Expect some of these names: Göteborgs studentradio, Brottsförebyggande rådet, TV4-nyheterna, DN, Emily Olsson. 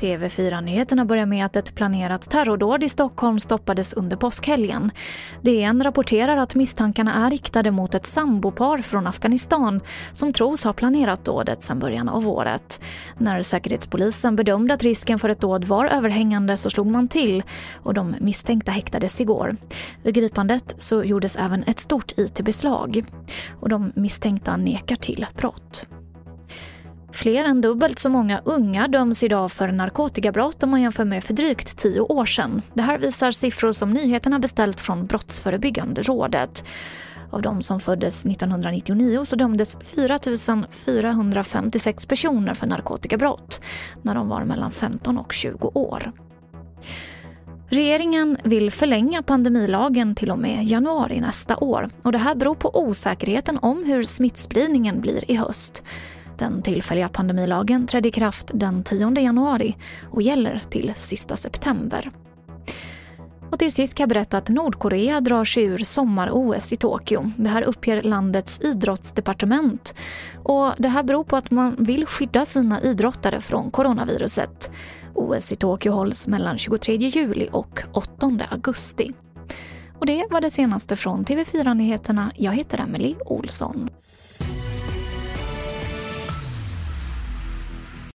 TV4-nyheterna börjar med att ett planerat terrordåd i Stockholm stoppades under påskhelgen. DN rapporterar att misstankarna är riktade mot ett sambopar från Afghanistan som tros ha planerat dådet sedan början av året. När säkerhetspolisen bedömde att risken för ett dåd var överhängande så slog man till och de misstänkta häktades igår. Vid gripandet så gjordes även ett stort IT-beslag och de misstänkta nekar till brott. Fler än dubbelt så många unga döms idag för narkotikabrott om man jämför med för drygt 10 år sedan. Det här visar siffror som nyheterna beställt från Brottsförebyggande rådet. Av de som föddes 1999 så dömdes 4 456 personer för narkotikabrott när de var mellan 15 och 20 år. Regeringen vill förlänga pandemilagen till och med januari nästa år. Och det här beror på osäkerheten om hur smittspridningen blir i höst. Den tillfälliga pandemilagen trädde i kraft den 10 januari och gäller till sista september. Och till sist kan jag berätta att Nordkorea drar sig ur sommar-OS i Tokyo. Det här uppger landets idrottsdepartement. Och det här beror på att man vill skydda sina idrottare från coronaviruset. OS i Tokyo hålls mellan 23 juli och 8 augusti. Och det var det senaste från TV4-nyheterna. Jag heter Emily Olsson.